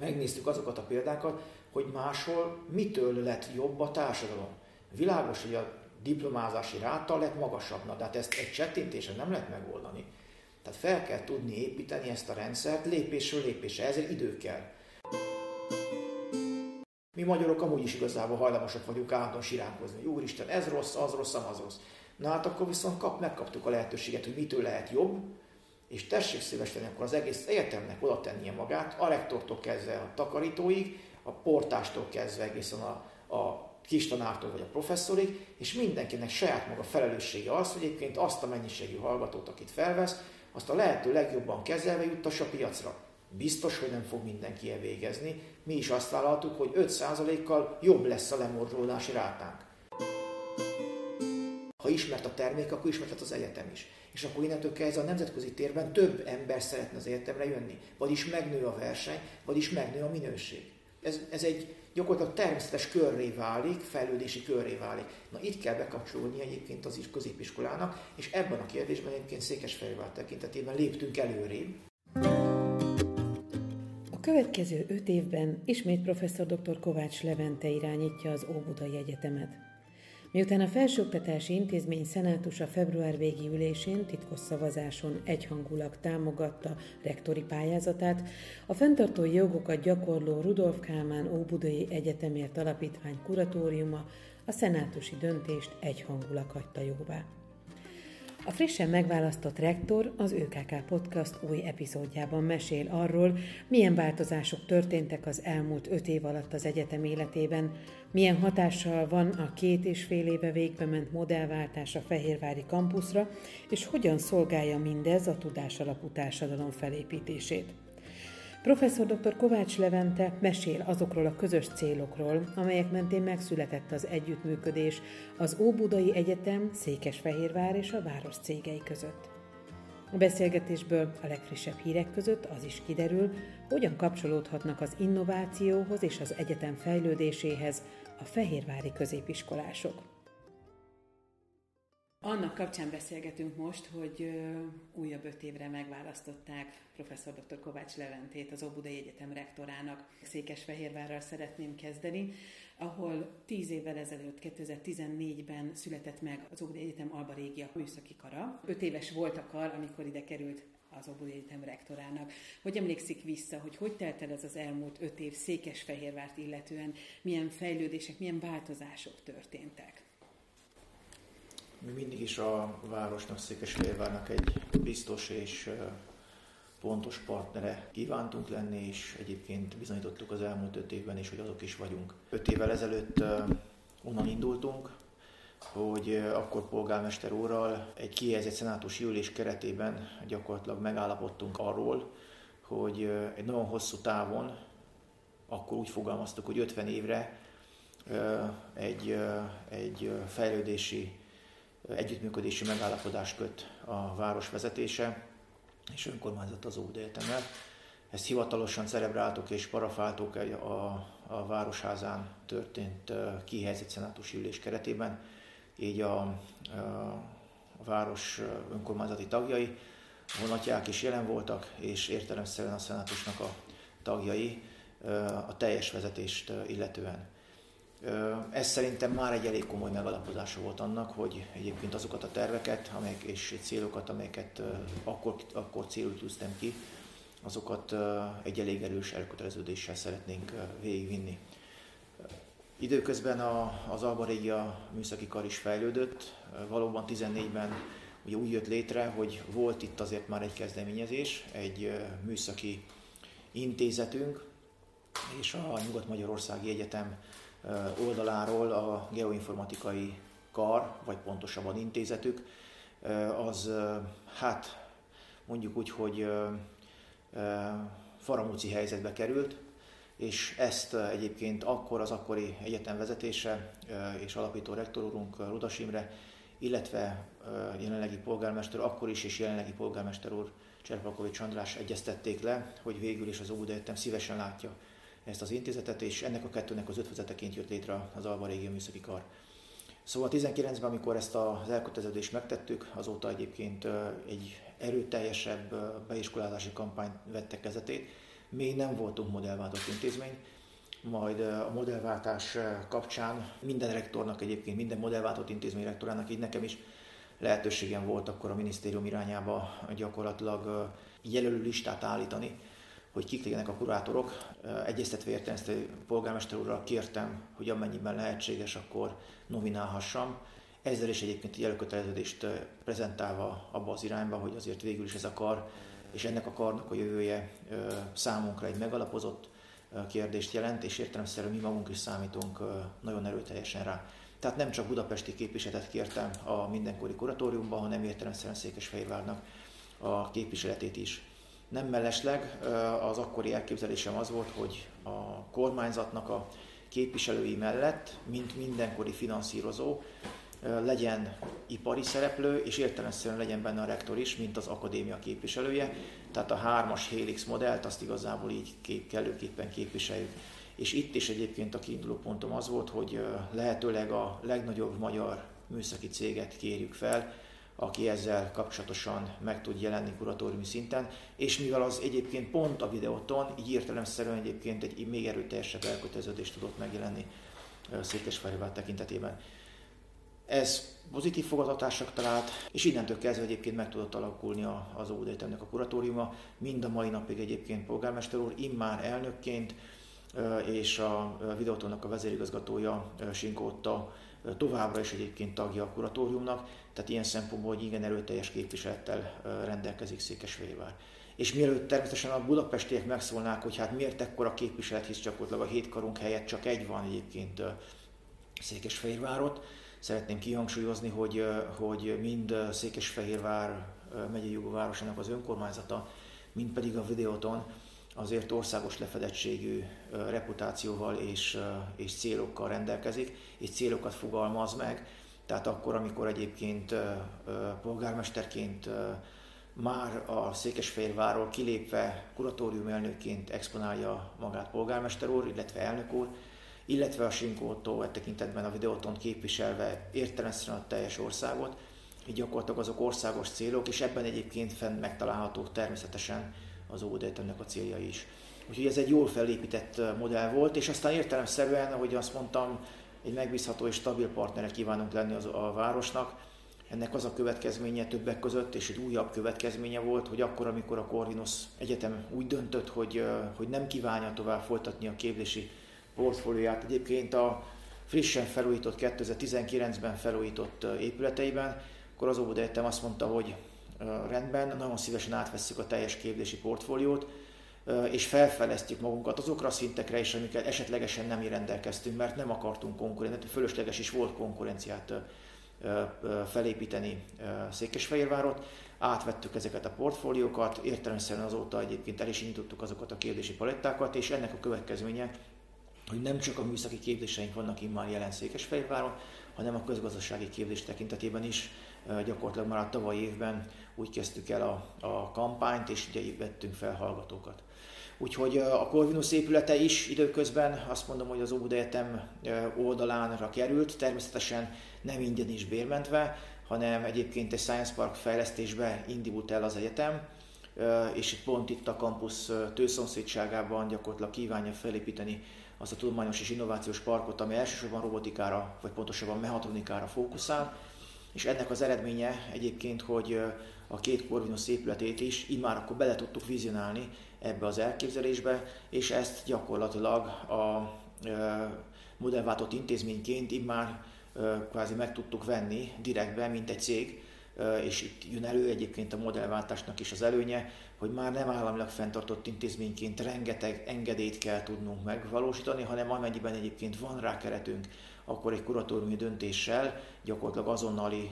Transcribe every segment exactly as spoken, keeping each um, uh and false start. Megnéztük azokat a példákat, hogy máshol mitől lett jobb a társadalom. Világos, hogy a diplomázási ráta lett magasabbnak, de hát ezt egy csettintésen nem lehet megoldani. Tehát fel kell tudni építeni ezt a rendszert lépésről lépésre, ezért idő kell. Mi magyarok amúgy is igazából hajlamosak vagyunk állandóan siránkozni, hogy úristen, ez rossz, az rossz, az rossz. Na hát akkor viszont kap, megkaptuk a lehetőséget, hogy mitől lehet jobb, és tessék szívesen akkor az egész egyetemnek oda tennie magát, a rektortól kezdve a takarítóig, a portástól kezdve egészen a, a kis tanártól vagy a professzorig, és mindenkinek saját maga felelőssége az, hogy egyébként azt a mennyiségű hallgatót, akit felvesz, azt a lehető legjobban kezelve juttassa a piacra. Biztos, hogy nem fog mindenki elvégezni. Mi is azt vállaltuk, hogy öt százalékkal jobb lesz a lemorgolódási rátánk. Ha ismert a termék, akkor ismert az egyetem is. És akkor innentől kezdve a nemzetközi térben több ember szeretne az egyetemre jönni. Vagyis megnő a verseny, vagyis megnő a minőség. Ez, ez egy gyakorlatilag természetes körré válik, fejlődési körré válik. Na itt kell bekapcsolódni egyébként az középiskolának, és ebben a kérdésben egyébként Székesfehérvár tekintetében léptünk előrébb. A következő öt évben ismét professzor dr. Kovács Levente irányítja az Óbudai Egyetemet. Miután a Felsőoktatási Intézmény szenátusa február végi ülésén titkos szavazáson egyhangúlag támogatta rektori pályázatát, a fenntartói jogokat gyakorló Rudolf Kálmán Óbudai Egyetemért Alapítvány kuratóriuma a szenátusi döntést egyhangúlag hagyta jóvá. A frissen megválasztott rektor az ÖKK Podcast új epizódjában mesél arról, milyen változások történtek az elmúlt öt év alatt az egyetem életében, milyen hatással van a két és fél éve végbe ment modellváltás a fehérvári kampuszra, és hogyan szolgálja mindez a tudásalapú társadalom felépítését. Professzor dr. Kovács Levente mesél azokról a közös célokról, amelyek mentén megszületett az együttműködés az Óbudai Egyetem, Székesfehérvár és a város cégei között. A beszélgetésből a legfrissebb hírek között az is kiderül, hogyan kapcsolódhatnak az innovációhoz és az egyetem fejlődéséhez a fehérvári középiskolások. Annak kapcsán beszélgetünk most, hogy újabb öt évre megválasztották professzor dr. Kovács Leventét az Óbudai Egyetem rektorának. Székesfehérvárral szeretném kezdeni, ahol tíz évvel ezelőtt, kétezer-tizennégyben született meg az Óbudai Egyetem Alba Régia műszaki kara. Öt éves volt a kar, amikor ide került az Óbudai Egyetem rektorának. Hogy emlékszik vissza, hogy hogy telt el ez az elmúlt öt év Székesfehérvárt illetően, milyen fejlődések, milyen változások történtek? Mi mindig is a városnak, Székesfehérvárnak egy biztos és pontos partnere kívántunk lenni, és egyébként bizonyítottuk az elmúlt öt évben is, hogy azok is vagyunk. Öt évvel ezelőtt onnan indultunk, hogy akkor polgármester úrral egy kijelzett szenátusi ülés keretében gyakorlatilag megállapodtunk arról, hogy egy nagyon hosszú távon, akkor úgy fogalmaztuk, hogy ötven évre egy, egy fejlődési együttműködési megállapodást köt a város vezetése és önkormányzat az Óbudai Egyetemmel. Ezt hivatalosan celebráltuk és parafáltuk a, a Városházán történt kihelyezett szenátusi ülés keretében. Így a, a, a város önkormányzati tagjai, a honatják is jelen voltak, és értelemszerűen a szenátusnak a tagjai a teljes vezetést illetően. Ez szerintem már egy elég komoly megalapodása volt annak, hogy egyébként azokat a terveket amelyek és célokat, amelyeket akkor, akkor célul tűztem ki, azokat egy elég erős elköteleződéssel szeretnénk végigvinni. Időközben az Alba Régia műszaki kar is fejlődött, valóban tizennégyben ugye úgy jött létre, hogy volt itt azért már egy kezdeményezés, egy műszaki intézetünk, és a Nyugat-Magyarországi Egyetem oldaláról a geoinformatikai kar, vagy pontosabban intézetük, az hát mondjuk úgy, hogy faramúci helyzetbe került, és ezt egyébként akkor az akkori egyetem vezetése és alapító rektor úrunk Rudas Imre, illetve jelenlegi polgármester, akkor is és jelenlegi polgármester úr Cserpakovics András egyeztették le, hogy végül is az Óbudai Egyetem szívesen látja ezt az intézetet, és ennek a kettőnek az ötvözeteként jött létre az Alba Régia műszaki kar. Szóval tizenkilencben, amikor ezt az elköteleződést megtettük, azóta egyébként egy erőteljesebb beiskolázási kampány vette kezetét, még nem voltunk modellváltott intézmény, majd a modellváltás kapcsán minden rektornak egyébként, minden modellváltott intézmény rektorának, így nekem is lehetőségem volt akkor a minisztérium irányába gyakorlatilag jelölő listát állítani, hogy kik legyenek a kurátorok. Egyeztetve értelmeztető polgármester úrral kértem, hogy amennyiben lehetséges, akkor nominálhassam. Ezzel is egyébként egy elköteleződést prezentálva abba az irányba, hogy azért végül is ez a kar, és ennek a karnak a jövője számunkra egy megalapozott kérdést jelent, és értelemszerűen mi magunk is számítunk nagyon erőteljesen rá. Tehát nem csak budapesti képviseletet kértem a mindenkori kuratóriumban, hanem értelemszerűen Székesfehérvárnak a képviseletét is. Nem mellesleg az akkori elképzelésem az volt, hogy a kormányzatnak a képviselői mellett, mint mindenkori finanszírozó, legyen ipari szereplő, és értelemszerűen legyen benne a rektor is, mint az akadémia képviselője. Tehát a hármas Helix modellt azt igazából így kép, kellőképpen képviseljük. És itt is egyébként a kiinduló pontom az volt, hogy lehetőleg a legnagyobb magyar műszaki céget kérjük fel, aki ezzel kapcsolatosan meg tud jelenni kuratóriumi szinten, és mivel az egyébként pont a videóton, így értelemszerűen egyébként egy még erőteljesebb elköteleződést tudott megjelenni Székesfehérvár tekintetében. Ez pozitív fogadtatásra talált, és innentől kezdve egyébként meg tudott alakulni az Ó D T M-nek a kuratóriuma, mind a mai napig egyébként polgármester úr, immár elnökként, és a videótonnak a vezérigazgatója Sinkóta továbbra is egyébként tagja a kuratóriumnak, tehát ilyen szempontból, hogy igen erőteljes képviselettel rendelkezik Székesfehérvár. És mielőtt természetesen a budapestiek megszólnák, hogy hát miért ekkora képviselet, hisz gyakorlatilag a hét karunk helyett csak egy van egyébként Székesfehérvárot, szeretném kihangsúlyozni, hogy, hogy mind Székesfehérvár megyei jogú városának az önkormányzata, mind pedig a videóton azért országos lefedettségű reputációval és, és célokkal rendelkezik, és célokat fogalmaz meg. Tehát akkor, amikor egyébként polgármesterként már a Székesfehérvárról kilépve kuratórium elnökként exponálja magát polgármester úr, illetve elnök úr, illetve a Sinkótó e tekintetben a videóton képviselve értelemszerűen a teljes országot, így gyakorlatilag azok országos célok, és ebben egyébként fenn megtalálható természetesen az Ó D T M-nek a célja is. Úgyhogy ez egy jól felépített modell volt, és aztán értelemszerűen, ahogy azt mondtam, egy megbízható és stabil partnere kívánunk lenni az, a városnak. Ennek az a következménye többek között, és egy újabb következménye volt, hogy akkor, amikor a Corvinus Egyetem úgy döntött, hogy, hogy nem kívánja tovább folytatni a képzési portfólióját, egyébként a frissen felújított, kétezer-tizenkilencben felújított épületeiben, akkor az Ó D T M azt mondta, hogy rendben, nagyon szívesen átveszük a teljes képzési portfóliót, és felfejlesztjük magunkat azokra a szintekre is, amiket esetlegesen nem rendelkeztünk, mert nem akartunk konkurenciát, fölösleges is volt konkurenciát felépíteni Székesfehérvárot. Átvettük ezeket a portfóliókat, értelemszerűen azóta egyébként el is indítottuk azokat a képzési palettákat, és ennek a következménye, hogy nem csak a műszaki képzéseink vannak immár jelen Székesfehérváron, hanem a közgazdasági képzés tekintetében is gyakorlatilag már a tavalyi évben úgy kezdtük el a, a kampányt, és ugye vettünk fel hallgatókat. Úgyhogy a Corvinus épülete is időközben azt mondom, hogy az Ó D T M oldalánra került, természetesen nem ingyen is bérmentve, hanem egyébként egy Science Park fejlesztésbe indult el az egyetem, és pont itt a kampusz tőszomszédságában gyakorlatilag kívánja felépíteni azt a tudományos és innovációs parkot, ami elsősorban robotikára, vagy pontosabban mechatronikára fókuszál, és ennek az eredménye egyébként, hogy a két Corvinus épületét is immár akkor bele tudtuk vizionálni ebbe az elképzelésbe, és ezt gyakorlatilag a modellváltott intézményként immár kvázi meg tudtuk venni direktben, mint egy cég, és itt jön elő egyébként a modellváltásnak is az előnye, hogy már nem államilag fenntartott intézményként rengeteg engedélyt kell tudnunk megvalósítani, hanem amennyiben egyébként van rá keretünk, akkor egy kuratóriumi döntéssel gyakorlatilag azonnali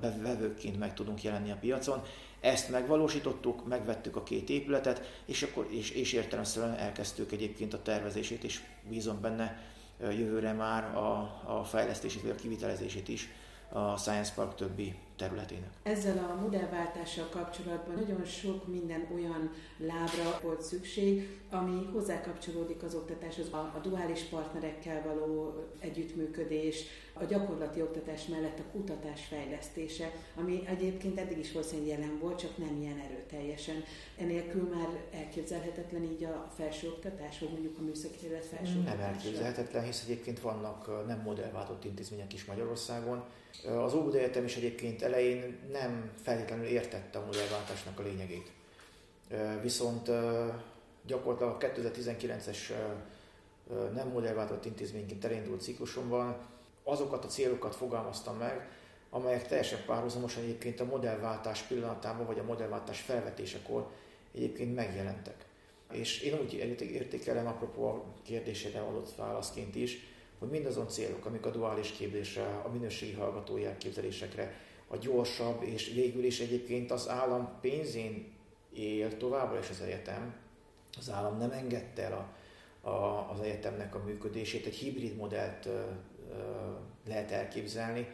vevőként meg tudunk jelenni a piacon. Ezt megvalósítottuk, megvettük a két épületet, és, akkor, és, és értelemszerűen elkezdtük egyébként a tervezését, és bízom benne jövőre már a, a fejlesztését, vagy a kivitelezését is a Science Park többi területének. Ezzel a modellváltással kapcsolatban nagyon sok minden olyan lábra volt szükség, ami hozzákapcsolódik az oktatáshoz, a, a duális partnerekkel való együttműködés, a gyakorlati oktatás mellett a kutatás fejlesztése, ami egyébként eddig is valószínűleg jelen volt, csak nem ilyen erőteljesen. Enélkül már elképzelhetetlen így a felsőoktatás, vagy mondjuk a műszaki terület felsőoktatása? Nem elképzelhetetlen, hisz egyébként vannak nem modellváltott intézmények is Magyarországon. Az Óbuda Egyetem is egyébként elején nem feltétlenül értette a modellváltásnak a lényegét. Viszont gyakorlatilag a kétezer-tizenkilences nem modellváltott intézményként elindult ciklusomban azokat a célokat fogalmaztam meg, amelyek teljesen párhuzamosan egyébként a modellváltás pillanatában, vagy a modellváltás felvetésekor egyébként megjelentek. És én úgy értékelem, apropó a kérdésére adott válaszként is, hogy mindazon célok, amik a duális képzésre, a minőségi hallgatói elképzelésekre, a gyorsabb, és végül is egyébként az állam pénzén él továbbra is az egyetem, az állam nem engedte el a, a, az egyetemnek a működését, egy hibrid modellt ö, ö, lehet elképzelni.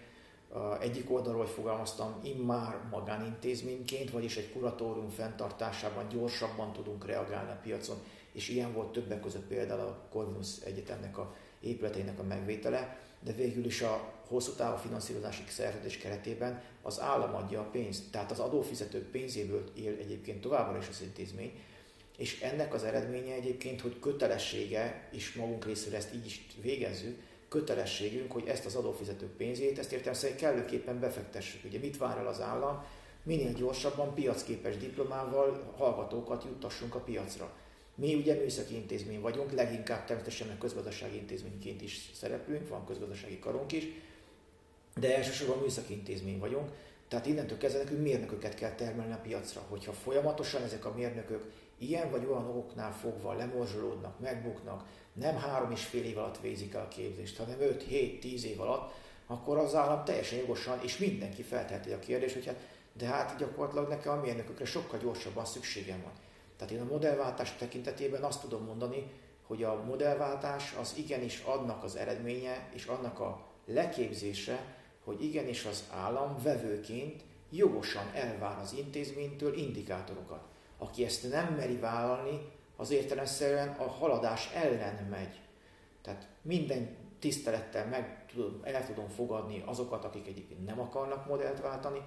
Egyik oldalról fogalmaztam, immár magánintézményként, vagyis egy kuratórium fenntartásában gyorsabban tudunk reagálni a piacon, és ilyen volt többek között például a Corvinus Egyetemnek a épületeinek a megvétele, de végül is a hosszú távú finanszírozási szerződés keretében az állam adja a pénzt, tehát az adófizetők pénzéből él egyébként továbbra is az intézmény, és ennek az eredménye egyébként, hogy kötelessége, és magunk részéről ezt így is végezzük, kötelességünk, hogy ezt az adófizetők pénzét, ezt értem szerint kellőképpen befektessük. Ugye mit vár el az állam? Minél gyorsabban piacképes diplomával hallgatókat juttassunk a piacra. Mi ugye műszaki intézmény vagyunk, leginkább természetesen a közgazdasági intézményként is szereplünk, van közgazdasági karunk is, de elsősorban műszaki intézmény vagyunk, tehát innentől kezdve nekünk mérnököket kell termelni a piacra. Hogyha folyamatosan ezek a mérnökök ilyen vagy olyan okoknál fogva lemorzsolódnak, megbuknak, nem három és fél év alatt végzik el a képzést, hanem öt-hét-tíz év alatt, akkor az állam teljesen jogosan, és mindenki felteheti a kérdést, hogy hát, de hát gyakorlatilag nekem a mérnökökre sokkal gyorsabban szükségem van. Tehát én a modellváltás tekintetében azt tudom mondani, hogy a modellváltás az igenis annak az eredménye, és annak a leképzése, hogy igenis az állam vevőként jogosan elvár az intézménytől indikátorokat. Aki ezt nem meri vállalni, az értelemszerűen a haladás ellen megy. Tehát minden tisztelettel meg tudom, el tudom fogadni azokat, akik egyébként nem akarnak modellt váltani,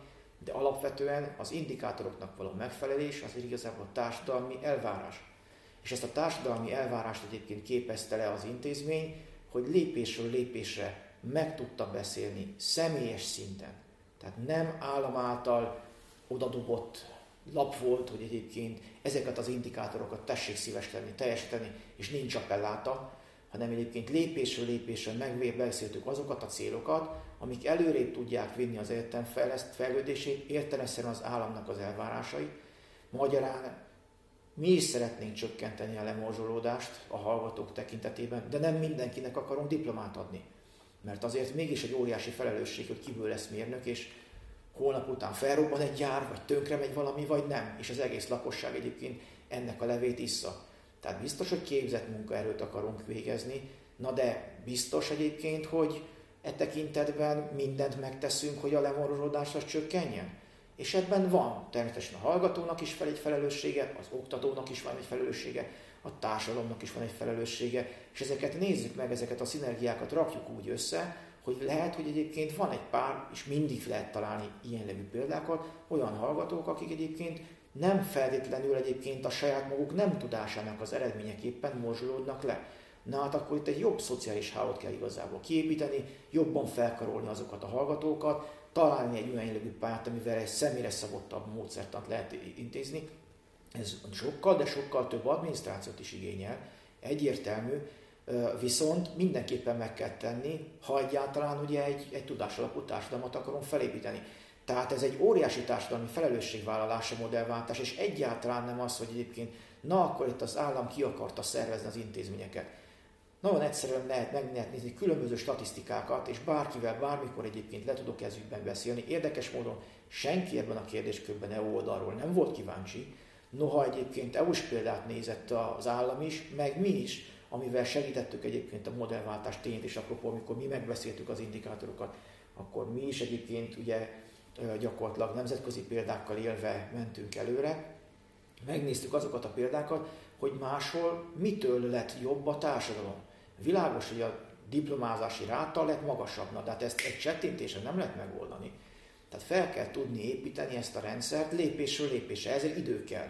de alapvetően az indikátoroknak való megfelelés az igazából a társadalmi elvárás. És ezt a társadalmi elvárást egyébként képezte le az intézmény, hogy lépésről lépésre meg tudta beszélni személyes szinten. Tehát nem állam által odadobott lap volt, hogy egyébként ezeket az indikátorokat tessék szíves lenni, teljesíteni, és nincs appelláta, hanem egyébként lépésről lépésre megbeszéltük azokat a célokat, amik előrébb tudják vinni az egyetem fejlődését, értelemszerűen az államnak az elvárásait. Magyarán mi is szeretnénk csökkenteni a lemorzsolódást a hallgatók tekintetében, de nem mindenkinek akarunk diplomát adni. Mert azért mégis egy óriási felelősség, hogy kiből lesz mérnök, és holnap után felrobban egy gyár, vagy tönkre megy valami, vagy nem, és az egész lakosság egyébként ennek a levét issza. Tehát biztos, hogy képzett munkaerőt akarunk végezni, na de biztos egyébként, hogy e tekintetben mindent megteszünk, hogy a lemorzsolódás az csökkenjen. És ebben van természetesen a hallgatónak is fel egy felelőssége, az oktatónak is van egy felelőssége, a társadalomnak is van egy felelőssége, és ezeket nézzük meg, ezeket a szinergiákat rakjuk úgy össze, hogy lehet, hogy egyébként van egy pár, és mindig lehet találni ilyen levű példákat, olyan hallgatók, akik egyébként nem feltétlenül egyébként a saját maguk nem tudásának az eredményeképpen morzsolódnak le. Na hát akkor itt egy jobb szociális hálót kell igazából kiépíteni, jobban felkarolni azokat a hallgatókat, találni egy olyan jellegű pályát, amivel egy személyre szabottabb módszertant lehet intézni. Ez sokkal, de sokkal több adminisztrációt is igényel, egyértelmű, viszont mindenképpen meg kell tenni, ha egyáltalán ugye egy, egy tudásalapú társadalmat akarom felépíteni. Tehát ez egy óriási társadalmi felelősségvállalás a modellváltás, és egyáltalán nem az, hogy egyébként na akkor itt az állam ki akarta szervezni az intézményeket. Nagyon egyszerűen lehet, meg lehet nézni különböző statisztikákat, és bárkivel bármikor egyébként le tudok ez ügyben beszélni. Érdekes módon senki ebben a kérdéskörben é u oldalról nem volt kíváncsi, noha egyébként é u-s példát nézett az állam is, meg mi is, amivel segítettük egyébként a modellváltás tényét, és apropó, amikor mi megbeszéltük az indikátorokat, akkor mi is egyébként ugye gyakorlatilag nemzetközi példákkal élve mentünk előre. Megnéztük azokat a példákat, hogy máshol mitől lett jobb a társadalom. Világos, hogy a diplomázási ráta lett magasabb, na, tehát ezt egy csettintésen nem lehet megoldani. Tehát fel kell tudni építeni ezt a rendszert lépésről lépésre, ezért idő kell.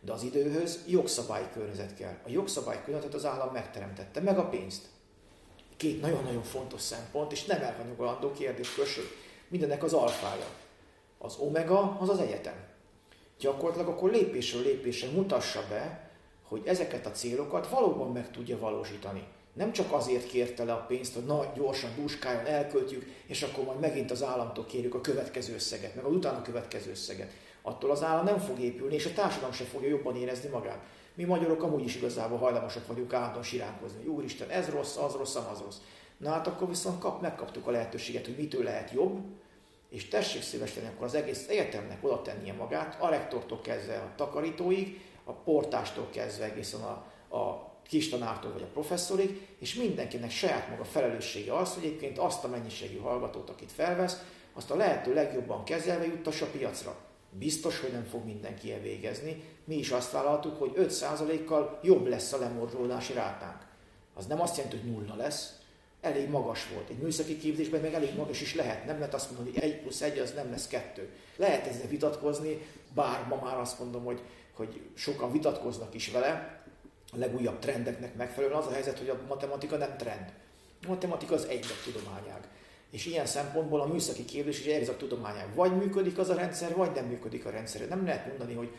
De az időhöz jogszabálykörnyezet kell. A jogszabálykörnyezetet az állam megteremtette, meg a pénzt. Két nagyon-nagyon fontos szempont, és nem elhanyagolandó kérdéskör, sőt, mindennek az alfája. Az omega az az egyetem. Gyakorlatilag akkor lépésről lépésre mutassa be, hogy ezeket a célokat valóban meg tudja valósítani. Nem csak azért kérte le a pénzt, hogy na, gyorsan, dúskáljon, elköltjük, és akkor majd megint az államtól kérjük a következő összeget, meg az utána következő összeget. Attól az állam nem fog épülni, és a társadalom sem fogja jobban érezni magát. Mi magyarok amúgy is igazából hajlamosak vagyunk állandóan siránkozni, hogy úristen, ez rossz, az rossz, az rossz. Na hát akkor viszont kap, megkaptuk a lehetőséget, hogy mitől lehet jobb, és tessék szívesen akkor az egész egyetemnek oda tennie magát, a rektortól kezdve a takarítóig, a portástól kezdve egészen a, a kis tanártól vagy a professzorig, és mindenkinek saját maga felelőssége az, hogy egyébként azt a mennyiségű hallgatót, akit felvesz, azt a lehető legjobban kezelve juttassa piacra. Biztos, hogy nem fog mindenki elvégezni. Mi is azt vállaltuk, hogy öt százalékkal jobb lesz a lemorzsolódási rátánk. Az nem azt jelenti, hogy nulla lesz, elég magas volt. Egy műszaki képzésben meg elég magas is lehet, nem lehet azt mondani, hogy egy plusz egy az nem lesz kettő. Lehet ezzel vitatkozni, bár ma már azt mondom, hogy, hogy sokan vitatkoznak is vele, a legújabb trendeknek megfelelően az a helyzet, hogy a matematika nem trend. A matematika az egyzak tudományág. És ilyen szempontból a műszaki képzés is egyzak tudományág. Vagy működik az a rendszer, vagy nem működik a rendszer. Nem lehet mondani, hogy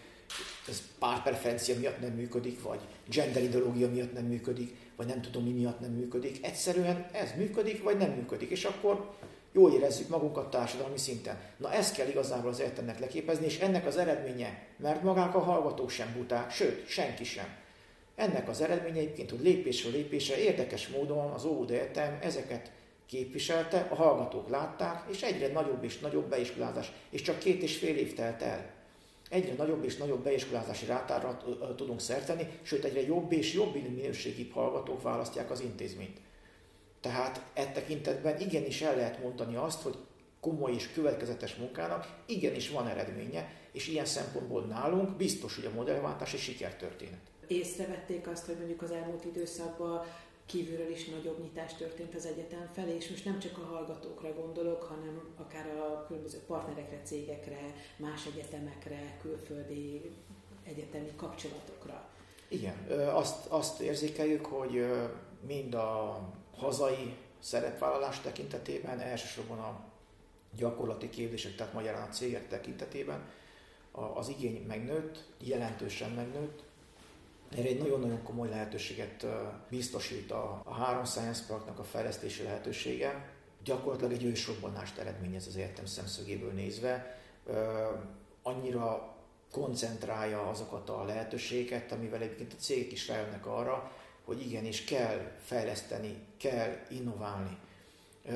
ez pártpreferencia miatt nem működik, vagy gender ideológia miatt nem működik, vagy nem tudom mi miatt nem működik. Egyszerűen ez működik, vagy nem működik. És akkor jól érezzük magunkat társadalmi szinten. Na ezt kell igazából az egyetemnek leképezni, és ennek az eredménye, mert magák a hallgatók sem buták, sőt, senki sem. Ennek az eredménye egyébként, hogy lépésről lépésre érdekes módon az Óbuda Egyetem ezeket képviselte, a hallgatók látták, és egyre nagyobb és nagyobb beiskolázás, és csak két és fél év telt el. Egyre nagyobb és nagyobb beiskolázási rátára tudunk szert tenni, sőt egyre jobb és jobb minőségibb hallgatók választják az intézményt. Tehát e tekintetben igenis el lehet mondani azt, hogy komoly és következetes munkának igenis van eredménye, és ilyen szempontból nálunk biztos, hogy a modellváltás egy sikertörténet. Észrevették azt, hogy mondjuk az elmúlt időszakban kívülről is nagyobb nyitás történt az egyetem felé, és most nem csak a hallgatókra gondolok, hanem akár a különböző partnerekre, cégekre, más egyetemekre, külföldi egyetemi kapcsolatokra. Igen, azt, azt érzékeljük, hogy mind a hazai szerepvállalás tekintetében, elsősorban a gyakorlati képzések, tehát magyarán a cégek tekintetében az igény megnőtt, jelentősen megnőtt. Erre egy nagyon-nagyon komoly lehetőséget biztosít a, a három Science Parknak a fejlesztési lehetősége. Gyakorlatilag egy ősrobbanást eredményez az egyetem szemszögéből nézve. Annyira koncentrálja azokat a lehetőségeket, amivel egyébként a cégek is rájönnek arra, hogy igenis kell fejleszteni, kell innoválni.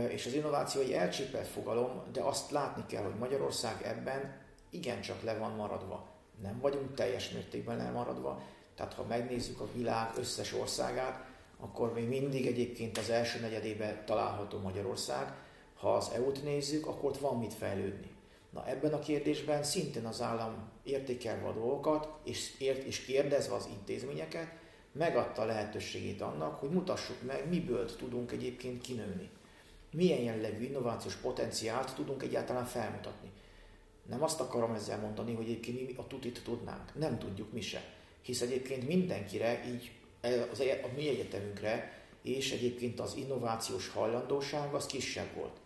És az innováció egy elcsépelt fogalom, de azt látni kell, hogy Magyarország ebben igencsak le van maradva. Nem vagyunk teljes mértékben lemaradva. Tehát ha megnézzük a világ összes országát, akkor még mindig egyébként az első negyedében található Magyarország. Ha az é ú-t nézzük, akkor ott van mit fejlődni. Na ebben a kérdésben szintén az állam értékelve a dolgokat, és, ért, és kérdezve az intézményeket, megadta lehetőségét annak, hogy mutassuk meg, miből tudunk egyébként kinőni. Milyen jellegű innovációs potenciált tudunk egyáltalán felmutatni. Nem azt akarom ezzel mondani, hogy egyébként mi a tutit tudnánk. Nem tudjuk mi se. Hisz egyébként mindenkire, így az, a mi egyetemünkre, és egyébként az innovációs hajlandóság az kisebb volt.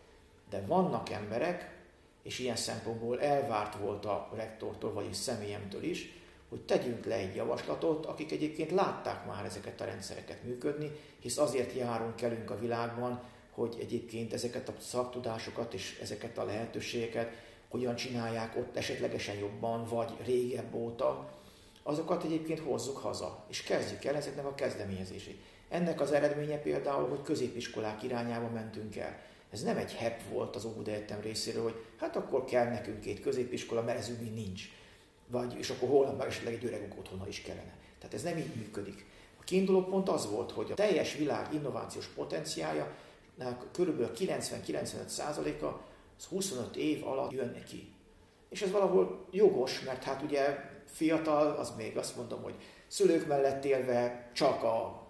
De vannak emberek, és ilyen szempontból elvárt volt a rektortól, vagyis személyemtől is, hogy tegyünk le egy javaslatot, akik egyébként látták már ezeket a rendszereket működni, hisz azért járunk elünk a világban, hogy egyébként ezeket a szaktudásokat és ezeket a lehetőségeket hogyan csinálják ott esetlegesen jobban, vagy régebb óta, azokat egyébként hozzuk haza, és kezdjük el ezeknek a kezdeményezését. Ennek az eredménye például, hogy középiskolák irányába mentünk el. Ez nem egy hep volt az Óbuda Egyetem részéről, hogy hát akkor kell nekünk két középiskola, mert ez úgy nincs. Vagy, és akkor holnap már esetleg egy öregok otthona is kellene. Tehát ez nem így működik. A kiinduló pont az volt, hogy a teljes világ innovációs potenciálja, körülbelül a kilencven-kilencvenöt százaléka az huszonöt év alatt jönne ki. És ez valahol jogos, mert hát ugye fiatal, az még azt mondom, hogy szülők mellett élve csak a,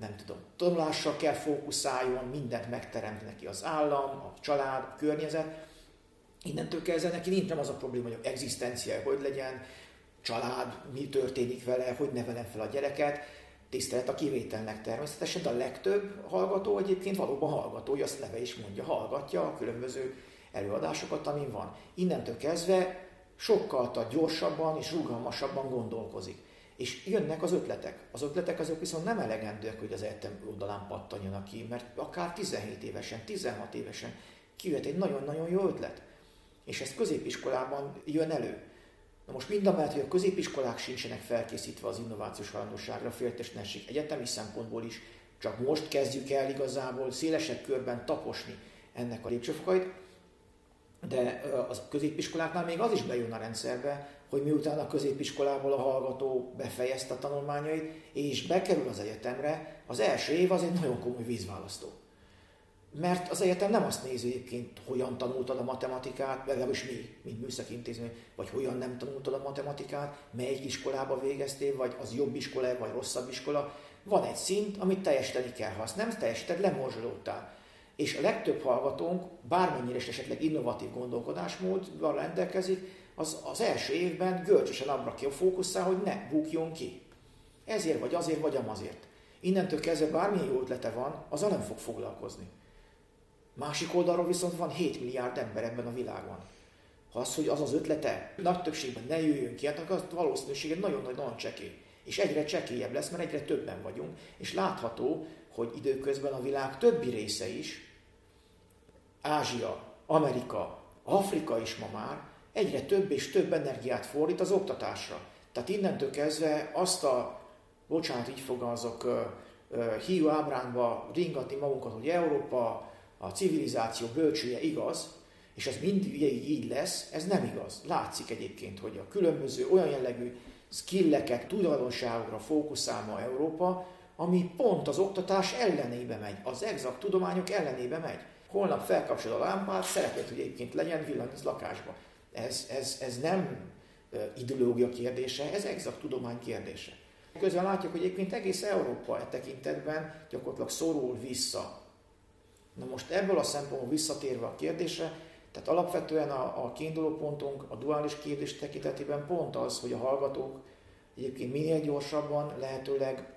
nem tudom, tanulásra kell fókuszáljon, mindent megteremt neki az állam, a család, a környezet. Innentől kezdve neki nincs nem az a probléma, hogy az egzisztenciája hogy legyen, család, mi történik vele, hogy nevelem fel a gyereket. Tisztelet a kivételnek természetesen, de a legtöbb hallgató egyébként valóban hallgató, hogy azt neve is mondja, hallgatja a különböző előadásokat, amin van. Innentől kezdve sokkal gyorsabban és rugalmasabban gondolkozik. És jönnek az ötletek. Az ötletek azok viszont nem elegendőek, hogy az egyetem oldalán pattanjanak ki, mert akár tizenhét évesen, tizenhat évesen kijöhet egy nagyon-nagyon jó ötlet. És ez középiskolában jön elő. Na most mindamellett, hogy a középiskolák sincsenek felkészítve az innovációs hajlandóságra, féltes ne essék egyetemi szempontból is, csak most kezdjük el igazából szélesebb körben taposni ennek a lépcsőfokait, de a középiskoláknál még az is bejön a rendszerbe, hogy miután a középiskolából a hallgató befejezte a tanulmányait, és bekerül az egyetemre, az első év az egy nagyon komoly vízválasztó. Mert az egyetem nem azt nézi egyébként, hogyan tanultad a matematikát, legalábbis mi, mint műszaki intézmény, vagy hogyan nem tanultad a matematikát, melyik iskolába végeztél, vagy az jobb iskola, vagy rosszabb iskola. Van egy szint, amit teljesíteni kell, ha azt nem teljesíted, lemorzsolódtál. És a legtöbb hallgatónk, bármennyire is esetleg innovatív gondolkodásmódban rendelkezik, az, az első évben görcsösen abra ki a fókuszál, hogy ne bukjon ki. Ezért vagy azért, vagy amazért. Innentől kezdve bármilyen jó ötlete van, azzal nem fog foglalkozni. Másik oldalról viszont van hét milliárd ember ebben a világon. Ha az, hogy az az ötlete nagy többségben ne jöjjön ki, hát az valószínűsége nagyon-nagyon csekély. És egyre csekélyebb lesz, mert egyre többen vagyunk, és látható, hogy időközben a világ többi része is, Ázsia, Amerika, Afrika is ma már egyre több és több energiát fordít az oktatásra. Tehát innentől kezdve azt a, bocsánat, így fogalmazok, híjú ábránkba ringatni magunkat, hogy Európa, a civilizáció bölcsője igaz, és ez mindig így lesz, ez nem igaz. Látszik egyébként, hogy a különböző olyan jellegű skilleket, tulajdonságokra fókuszál ma Európa, ami pont az oktatás ellenébe megy, az exakt tudományok ellenébe megy. Holnap felkapcsol a lámpát, szeretnéd, hogy egyébként legyen villany az lakásba. Ez, ez, ez nem ideológia kérdése, ez exakt tudomány kérdése. Közben látjuk, hogy egyébként egész Európa e tekintetben gyakorlatilag szorul vissza. Na most ebből a szempontból visszatérve a kérdésre, tehát alapvetően a, a kiinduló pontunk a duális képzés tekintetében pont az, hogy a hallgatók egyébként minél gyorsabban, lehetőleg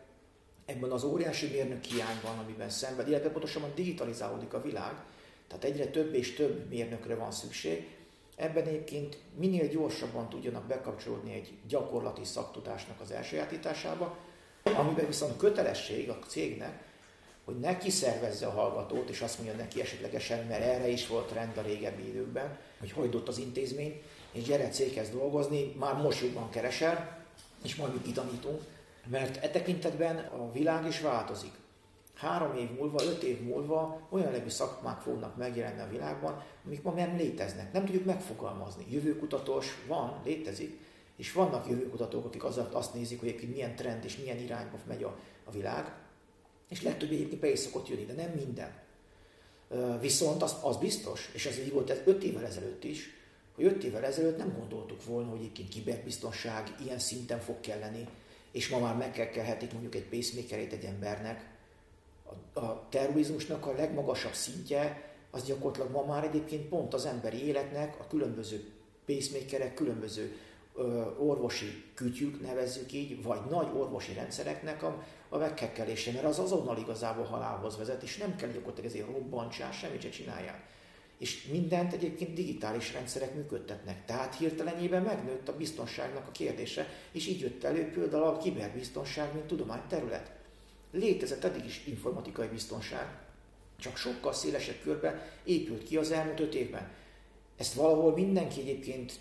ebben az óriási mérnök hiányban, amiben szenved, illetve pontosabban digitalizálódik a világ, tehát egyre több és több mérnökre van szükség, ebben egyébként minél gyorsabban tudjanak bekapcsolódni egy gyakorlati szaktudásnak az elsajátításába, amiben viszont kötelesség a cégnek, hogy ne kiszervezze a hallgatót, és azt mondja neki esetlegesen, mert erre is volt rend a régebbi időkben, hogy hagydott az intézmény, és gyere céghez dolgozni, már most jobban keresel, és majd mi kitanítunk, mert e tekintetben a világ is változik. Három év múlva, öt év múlva olyan legű szakmák fognak megjelenni a világban, amik ma nem léteznek, nem tudjuk megfogalmazni. Jövőkutatós van, létezik, és vannak jövőkutatók, akik azt nézik, hogy milyen trend és milyen irányba megy a, a világ, és legtöbb egyébként be is szokott jönni, de nem minden. Viszont az, az biztos, és ez így volt ez öt évvel ezelőtt is, hogy öt évvel ezelőtt nem gondoltuk volna, hogy egyébként kiberbiztonság ilyen szinten fog kelleni, és ma már megkelhetik mondjuk egy pacemakerét egy embernek. A, a terrorizmusnak a legmagasabb szintje, az gyakorlatilag ma már egyébként pont az emberi életnek, a különböző pacemakerek, különböző ö, orvosi kütyük, nevezzük így, vagy nagy orvosi rendszereknek a, a megkekkelése, mert az azonnal igazából halálhoz vezet, és nem kell gyakorlatilag ezért robbantsás, semmit se csinálják. És mindent egyébként digitális rendszerek működtetnek. Tehát hirtelenjében megnőtt a biztonságnak a kérdése, és így jött elő például a kiberbiztonság, mint tudományterület. Létezett eddig is informatikai biztonság, csak sokkal szélesebb körben épült ki az elmúlt öt évben. Ezt valahol mindenki egyébként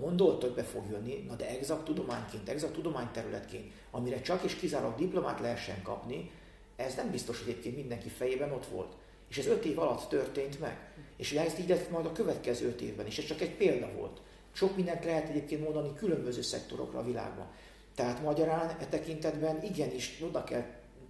gondolta, hogy be fog jönni, na de exakt tudományként, exakt tudományterületként, amire csak és kizárólag diplomát lehessen kapni, ez nem biztos, hogy egyébként mindenki fejében ott volt. És ez öt év alatt történt meg. És ez így lett majd a következő öt évben is. Ez csak egy példa volt. Sok mindent lehet egyébként mondani különböző szektorokra a világban. Tehát magyarán e tekintetben igenis oda kell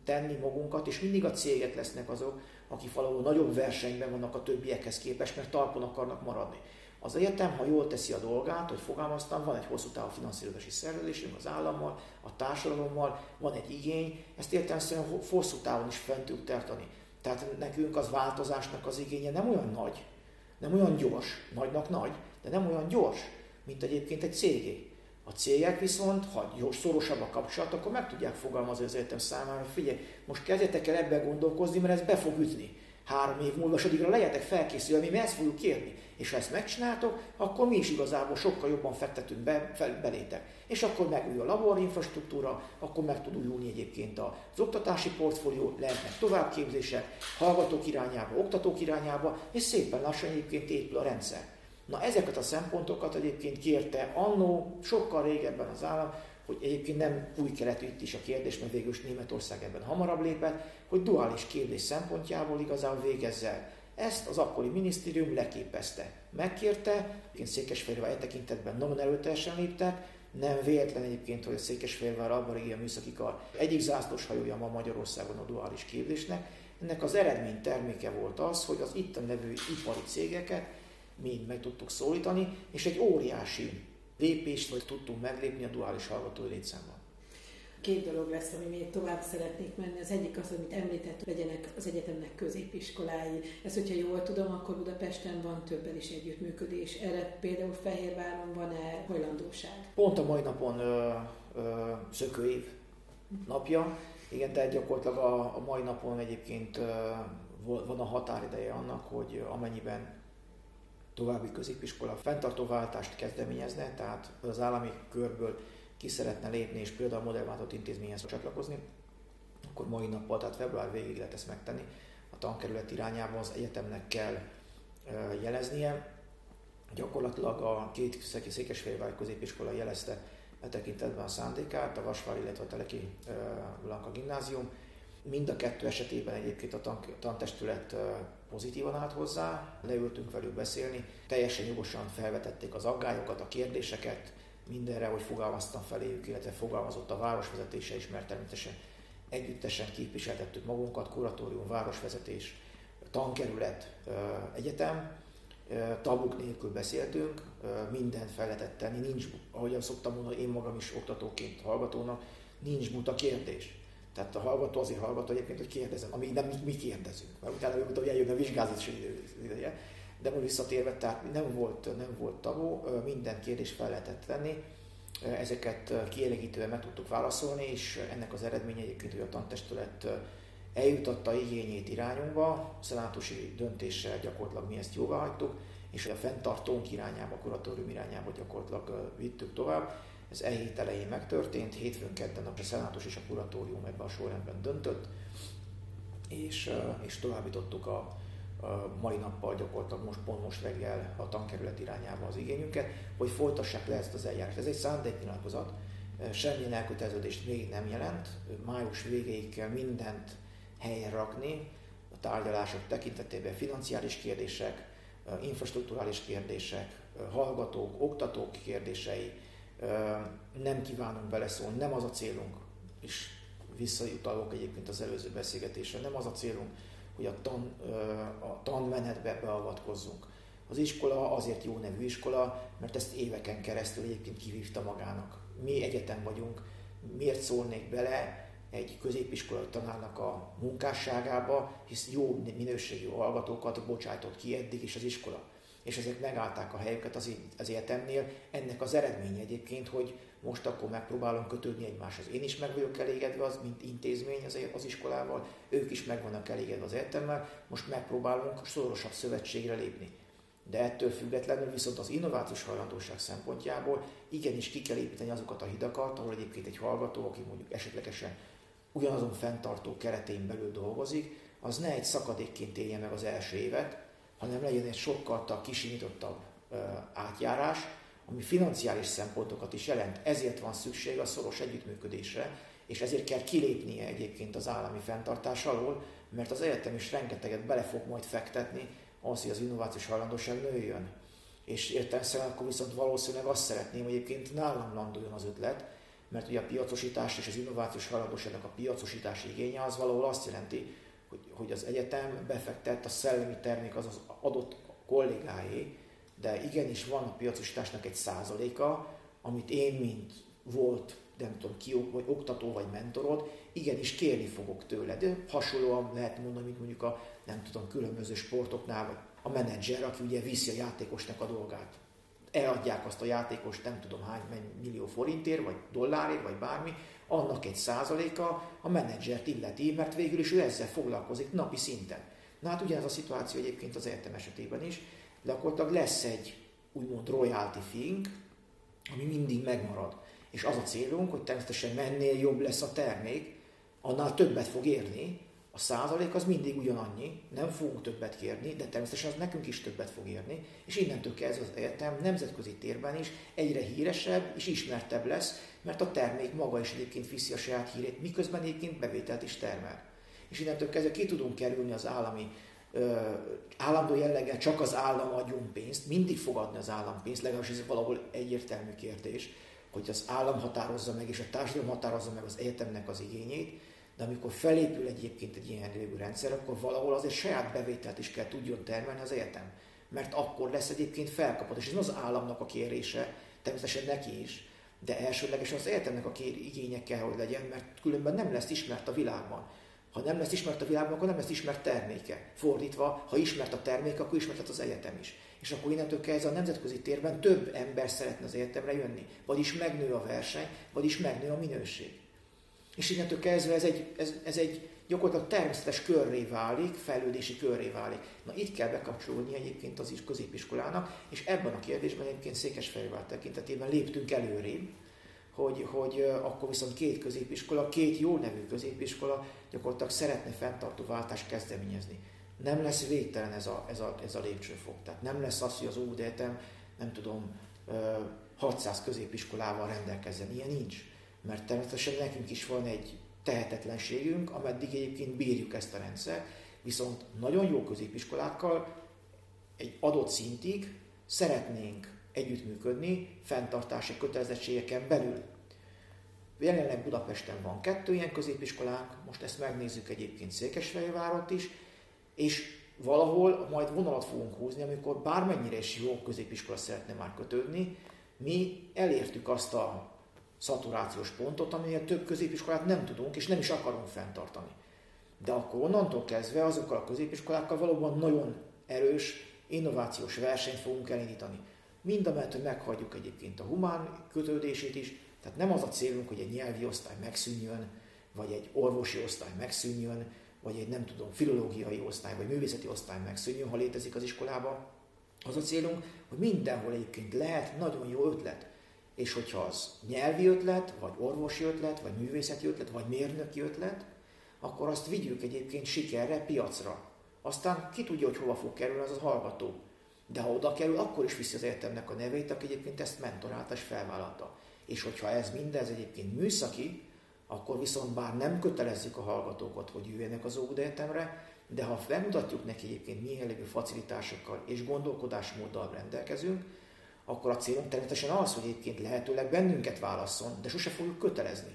tenni magunkat, és mindig a cégek lesznek azok, akik valahol nagyobb versenyben vannak a többiekhez képest, mert talpon akarnak maradni. Az egyetem, ha jól teszi a dolgát, hogy fogalmaztam, van egy hosszú távú finanszírozási szerződésünk az állammal, a társadalommal, van egy igény, ezt értelemszerűen hosszú távon is fent tudjuk tartani. Tehát nekünk az változásnak az igénye nem olyan nagy, nem olyan gyors, nagynak nagy, de nem olyan gyors, mint egyébként egy cégé. A cégek viszont, ha szorosabb a kapcsolat, akkor meg tudják fogalmazni az egyetem számára, hogy figyelj, most kezdjetek el ebben gondolkozni, mert ez be fog ütni. Három év múlva, és addigra legyetek felkészülve, mi ezt fogjuk kérni. És ha ezt megcsináltok, akkor mi is igazából sokkal jobban fektetünk be, fel, belétek. És akkor megújul a laborinfrastruktúra, akkor meg tud újulni egyébként az oktatási portfólió, lehetnek továbbképzések, hallgatók irányába, oktatók irányába, és szépen lassan egyébként épül a rendszer. Na ezeket a szempontokat egyébként kérte annó, sokkal régebben az állam, hogy egyébként nem új keletű itt is a kérdés, mert végül is Németország ebben hamarabb lépett, hogy duális képzés szempontjából igazából végezzel. Ezt az akkori minisztérium leképezte, megkérte, egyébként Székesfehérvár e tekintetben nagyon erőteljesen léptek, nem véletlen egyébként, hogy a Székesfehérvár abban a régen műszaki kar egyik zászlós hajója ma Magyarországon a duális képzésnek. Ennek az eredmény terméke volt az, hogy az itt a nevű ipari cégeket mind meg tudtuk szólítani, és egy óriási lépést, hogy tudtunk meglépni a duális hallgatói létszámban. Két dolog lesz, ami még tovább szeretnék menni. Az egyik az, amit említett, legyenek az egyetemnek középiskolái. Ez, hogyha jól tudom, akkor Budapesten van többen is együttműködés. Erre például Fehérváron van-e hajlandóság? Pont a mai napon ö, ö, szökőév napja. Igen, tehát gyakorlatilag a, a mai napon egyébként ö, van a határideje annak, hogy amennyiben további középiskola fenntartóváltást kezdeményezne, tehát az állami körből ki szeretne lépni, és például a modellváltott intézményhez csatlakozni, akkor mai nappal, tehát február végig lehet ezt megtenni. A tankerület irányába az egyetemnek kell jeleznie. Gyakorlatilag a két Székesfehérvári középiskola jelezte e tekintetben a szándékát, a Vasvári, illetve a Teleki Blanka Gimnázium. Mind a kettő esetében egyébként a tank, tantestület pozitívan állt hozzá, leültünk velük beszélni, teljesen jogosan felvetették az aggályokat, a kérdéseket, mindenre, hogy fogalmaztam feléjük, illetve fogalmazott a városvezetése is, mert természetesen együttesen képviseltettük magunkat, kuratórium, városvezetés, tankerület, egyetem, tabuk nélkül beszéltünk, mindent fel lehetett tenni, nincs, ahogyan szoktam mondani, én magam is oktatóként, hallgatónak, nincs buta kérdés. Tehát a hallgató azért hallgató egyébként, hogy kérdezem, amíg nem mi, mi kérdezünk, mert utána jövőt, hogy eljön a vizsgázási ideje. De most visszatérve, tehát nem volt, nem volt tabu, minden kérdést fel lehetett tenni, ezeket kielégítően meg tudtuk válaszolni, és ennek az eredménye egyébként, hogy a tantestület eljutatta igényét irányunkba, a szenátusi döntéssel gyakorlatilag mi ezt jóvá hagytuk, és a fenntartónk irányába, a kuratórium irányába gyakorlatilag vittük tovább. Ez e hét elején megtörtént, hétfőn kedden a szenátus és a kuratórium ebben a sorrendben döntött, és, és továbbítottuk a, a mai nappal gyakorlatilag most, pont most reggel a tankerület irányába az igényünket, hogy folytassák le ezt az eljárást. Ez egy szándéknyilatkozat, semmilyen elköteleződést még nem jelent, május végéig kell mindent helyre rakni, a tárgyalások tekintetében financiális kérdések, infrastrukturális kérdések, hallgatók, oktatók kérdései, nem kívánunk beleszólni, nem az a célunk, és visszautalok egyébként az előző beszélgetésre, nem az a célunk, hogy a, tan, a tanmenetbe beavatkozzunk. Az iskola azért jó nevű iskola, mert ezt éveken keresztül egyébként kivívta magának. Mi egyetem vagyunk, miért szólnék bele egy középiskolai tanárnak a munkásságába, hisz jó minőségű hallgatókat bocsájtott ki eddig is az iskola. És ezek megállták a helyüket az egyetemnél. Ennek az eredménye egyébként, hogy most akkor megpróbálom kötődni egymáshoz. Én is meg vagyok elégedve az, mint intézmény az iskolával, ők is meg vannak elégedve az egyetemmel, most megpróbálunk szorosabb szövetségre lépni. De ettől függetlenül viszont az innovációs hajlandóság szempontjából igenis ki kell építeni azokat a hidakat, ahol egyébként egy hallgató, aki mondjuk esetlegesen ugyanazon fenntartó keretén belül dolgozik, az ne egy szakadékként élje meg az első évet, hanem legyen egy sokkal kisimítottabb átjárás, ami financiális szempontokat is jelent. Ezért van szükség a szoros együttműködésre, és ezért kell kilépnie egyébként az állami fenntartás alól, mert az egyetem is rengeteget bele fog majd fektetni ahhoz, hogy az innovációs hajlandóság nőjön. És értelemszerűen akkor viszont valószínűleg azt szeretném, hogy egyébként nálam landuljon az ötlet, mert ugye a piacosítás és az innovációs hajlandóságnak a piacosítási igénye az valahol azt jelenti, hogy, hogy az egyetem befektet, a szellemi termék az az adott kollégáé, de igenis van a piacosításnak egy százaléka, amit én, mint volt, nem tudom ki, vagy oktató, vagy mentorod, igenis kérni fogok tőled. Hasonlóan lehet mondani, mint mondjuk a nem tudom, különböző sportoknál, vagy a menedzser, aki ugye viszi a játékosnak a dolgát. Eladják azt a játékost nem tudom hány millió forintért, vagy dollárért, vagy bármi, annak egy százaléka a menedzsert illeti, mert végül is ő ezzel foglalkozik napi szinten. Na hát ugyanez a szituáció egyébként az egyetem esetében is, de gyakorlatilag lesz egy úgymond royalty fee-nk, ami mindig megmarad. És az a célunk, hogy természetesen mennél jobb lesz a termék, annál többet fog érni, a százalék az mindig ugyanannyi, nem fogunk többet kérni, de természetesen az nekünk is többet fog érni, és innentől kezdve az egyetem nemzetközi térben is egyre híresebb és ismertebb lesz, mert a termék maga is egyébként viszi a saját hírét, miközben egyébként bevételt is termel. És innentől kezdve ki tudunk kerülni az állami, ö, állandó jelleggel csak az állam adjon pénzt, mindig fog adni az állam pénzt, legalábbis ez valahol egyértelmű kérdés, hogy az állam határozza meg és a társadalom határozza meg az egyetemnek az igényét, de amikor felépül egyébként egy ilyen rendszerű rendszer, akkor valahol azért saját bevételt is kell tudjon termelni az egyetem. Mert akkor lesz egyébként felkapott, és ez az államnak a kérése, természetesen neki is, de elsődlegesen az egyetemnek a kér igénye kell, hogy legyen, mert különben nem lesz ismert a világban. Ha nem lesz ismert a világban, akkor nem lesz ismert terméke. Fordítva, ha ismert a terméke, akkor ismert lett az egyetem is. És akkor innentől kezdve a nemzetközi térben több ember szeretne az egyetemre jönni. Vagyis megnő a verseny, vagyis megnő a minőség. És innentől kezdve ez egy, ez, ez egy gyakorlatilag természetes körré válik, fejlődési körré válik. Na itt kell bekapcsolódni egyébként az is középiskolának, és ebben a kérdésben egyébként Székesfehérvár tekintetében léptünk előrébb, hogy, hogy akkor viszont két középiskola, két jó nevű középiskola gyakorlatilag szeretne fenntartó váltást kezdeményezni. Nem lesz végtelen ez a, ez a, ez a lépcsőfok. Tehát nem lesz az, hogy az ú dé egyetem, nem tudom, hatszáz középiskolával rendelkezzen. Ilyen nincs. Mert természetesen nekünk is van egy tehetetlenségünk, ameddig egyébként bírjuk ezt a rendszert, viszont nagyon jó középiskolákkal egy adott szintig szeretnénk együttműködni fenntartási kötelezettségeken belül. Jelenleg Budapesten van kettő ilyen középiskolánk, most ezt megnézzük egyébként Székesfehérvárot is, és valahol majd vonalat fogunk húzni, amikor bármennyire is jó középiskola szeretne már kötődni, mi elértük azt a szaturációs pontot, amelyet több középiskolát nem tudunk és nem is akarunk fenntartani. De akkor onnantól kezdve azokkal a középiskolákkal valóban nagyon erős, innovációs versenyt fogunk elindítani. Mind amellett, hogy meghagyjuk egyébként a humán kötődését is, tehát nem az a célunk, hogy egy nyelvi osztály megszűnjön, vagy egy orvosi osztály megszűnjön, vagy egy nem tudom, filológiai osztály, vagy művészeti osztály megszűnjön, ha létezik az iskolában. Az a célunk, hogy mindenhol egyébként lehet nagyon jó ötlet. És hogyha az nyelvi ötlet, vagy orvosi ötlet, vagy művészeti ötlet, vagy mérnöki ötlet, akkor azt vigyük egyébként sikerre, piacra. Aztán ki tudja, hogy hova fog kerülni az a hallgató. De ha oda kerül, akkor is viszi az egyetemnek a nevét, aki egyébként ezt mentorálta és felvállalta. És hogyha ez mindez egyébként műszaki, akkor viszont bár nem kötelezzük a hallgatókat, hogy jöjjenek az ó dé egyetemre, de ha felmutatjuk neki egyébként milyen lévő facilitásokkal és gondolkodásmóddal rendelkezünk, akkor a célunk természetesen az, hogy egyébként lehetőleg bennünket válasszon, de sose fogjuk kötelezni.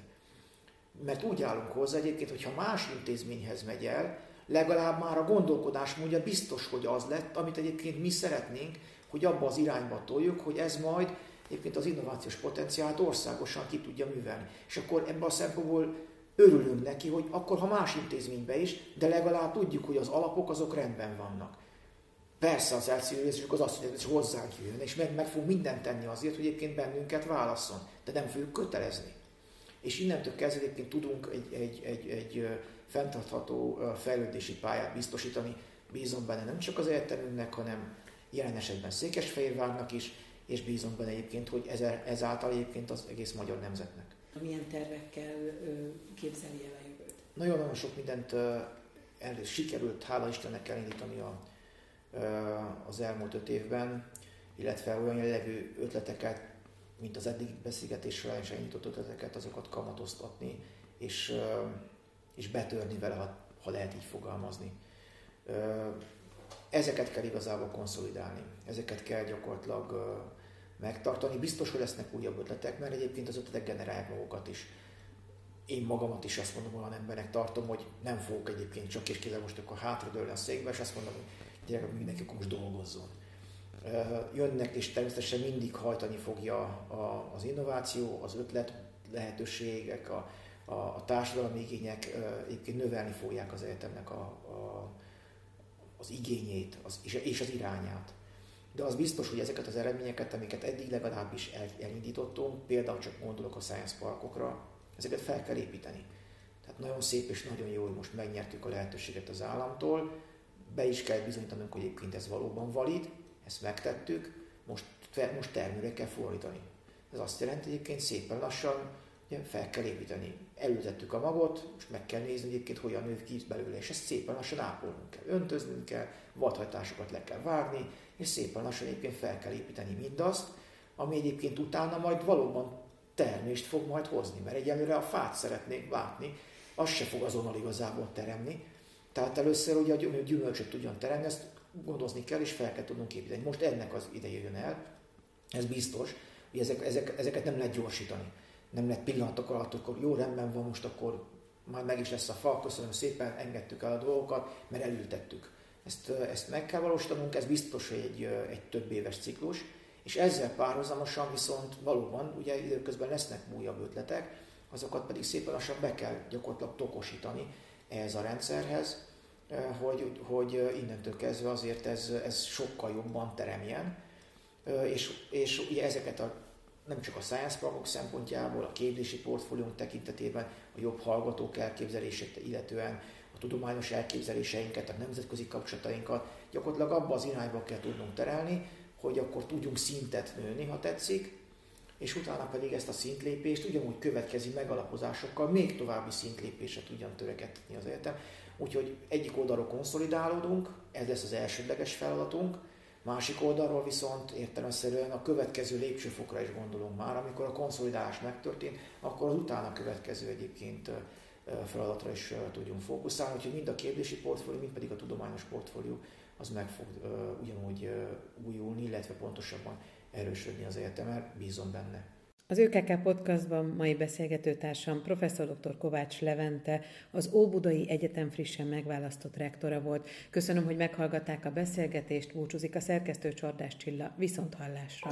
Mert úgy állunk hozzá egyébként, hogyha más intézményhez megy el, legalább már a gondolkodásmódja biztos, hogy az lett, amit egyébként mi szeretnénk, hogy abba az irányba toljuk, hogy ez majd egyébként az innovációs potenciált országosan ki tudja művelni. És akkor ebben a szempontból örülünk neki, hogy akkor ha más intézménybe is, de legalább tudjuk, hogy az alapok azok rendben vannak. Persze az elszívülésünk az azt, hogy ez hozzánk jön, és meg, meg fog mindent tenni azért, hogy egyébként bennünket válasszon, de nem fogjuk kötelezni. És innentől kezdve egyébként tudunk egy, egy, egy, egy fenntartható fejlődési pályát biztosítani, bízom benne nem csak az egyetemünknek, hanem jelen esetben Székesfehérvárnak is, és bízom benne egyébként, hogy ez, ezáltal egyébként az egész magyar nemzetnek. Milyen tervekkel képzeli el a jövőt? Nagyon-nagyon sok mindent el sikerült, hála Istennek, elindítani a az elmúlt öt évben, illetve olyan jellegű ötleteket, mint az eddig beszélgetésre is elnyitott ötleteket, azokat kamatoztatni, és, és betörni vele, ha, ha lehet így fogalmazni. Ezeket kell igazából konszolidálni, ezeket kell gyakorlatilag megtartani. Biztos, hogy lesznek újabb ötletek, mert egyébként az ötletek generálják magukat is. Én magamat is azt mondom, olyan embernek tartom, hogy nem fogok egyébként csak és kézzel most akkor hátradőlni a székbe, és azt mondom, hogy gyerekek, mindenki most dolgozzon. Jönnek, és természetesen mindig hajtani fogja az innováció, az ötlet lehetőségek, a, a, a társadalmi igények egyébként növelni fogják az egyetemnek a, a, az igényét az, és az irányát. De az biztos, hogy ezeket az eredményeket, amiket eddig legalábbis el, elindítottunk, például csak gondolok a Science Parkokra, ezeket fel kell építeni. Tehát nagyon szép és nagyon jó, hogy most megnyertük a lehetőséget az államtól, be is kell bizonyítanunk, hogy egyébként ez valóban valid, ezt megtettük, most, most termőre kell fordítani. Ez azt jelenti, hogy egyébként szépen lassan ugye, fel kell építeni. Elültettük a magot, most meg kell nézni egyébként, hogyan nő ki belőle, és ezt szépen lassan ápolnunk kell, öntöznünk kell, vadhajtásokat le kell vágni, és szépen lassan egyébként fel kell építeni mindazt, ami egyébként utána majd valóban termést fog majd hozni, mert egyelőre a fát szeretnék látni, az se fog azonnal igazából teremni. Tehát először ugye a gyümölcsöt tudjon teremni, ezt gondozni kell és fel kell tudnunk építeni. Most ennek az ideje jön el, ez biztos, hogy ezek, ezek, ezeket nem lehet gyorsítani. Nem lehet pillanatok alatt, akkor jó rendben van most, akkor majd meg is lesz a fa, köszönöm szépen, engedtük el a dolgokat, mert elültettük. Ezt, ezt meg kell valósítanunk, ez biztos, hogy egy, egy több éves ciklus. És ezzel párhuzamosan viszont valóban ugye időközben lesznek újabb ötletek, azokat pedig szépen lassan be kell gyakorlatilag tokosítani ehhez a rendszerhez, hogy, hogy innentől kezdve azért ez, ez sokkal jobban teremjen, és, és ugye ezeket a, nem csak a Science Parkok szempontjából, a képzési portfóliónk tekintetében, a jobb hallgatók elképzelését illetően, a tudományos elképzeléseinket, a nemzetközi kapcsolatainkat gyakorlatilag abba az irányba kell tudnunk terelni, hogy akkor tudjunk szintet nőni, ha tetszik, és utána pedig ezt a szintlépést ugyanúgy következi megalapozásokkal, még további szintlépésre tudjon törekedni az egyetem. Úgyhogy egyik oldalról konszolidálódunk, ez lesz az elsődleges feladatunk, másik oldalról viszont értelemszerűen a következő lépcsőfokra is gondolunk már, amikor a konszolidálás megtörtént, akkor az utána következő egyébként feladatra is tudjunk fókuszálni, úgyhogy mind a képzési portfólió, mind pedig a tudományos portfólió az meg fog uh, ugyanúgy uh, újulni, illetve pontosabban erősödni az egyetemen, bízom benne. Az ÖKK Podcastban mai beszélgetőtársam professzor doktor Kovács Levente, az Óbudai Egyetem frissen megválasztott rektora volt. Köszönöm, hogy meghallgatták a beszélgetést, búcsúzik a szerkesztő Csordás Csilla, viszonthallásra!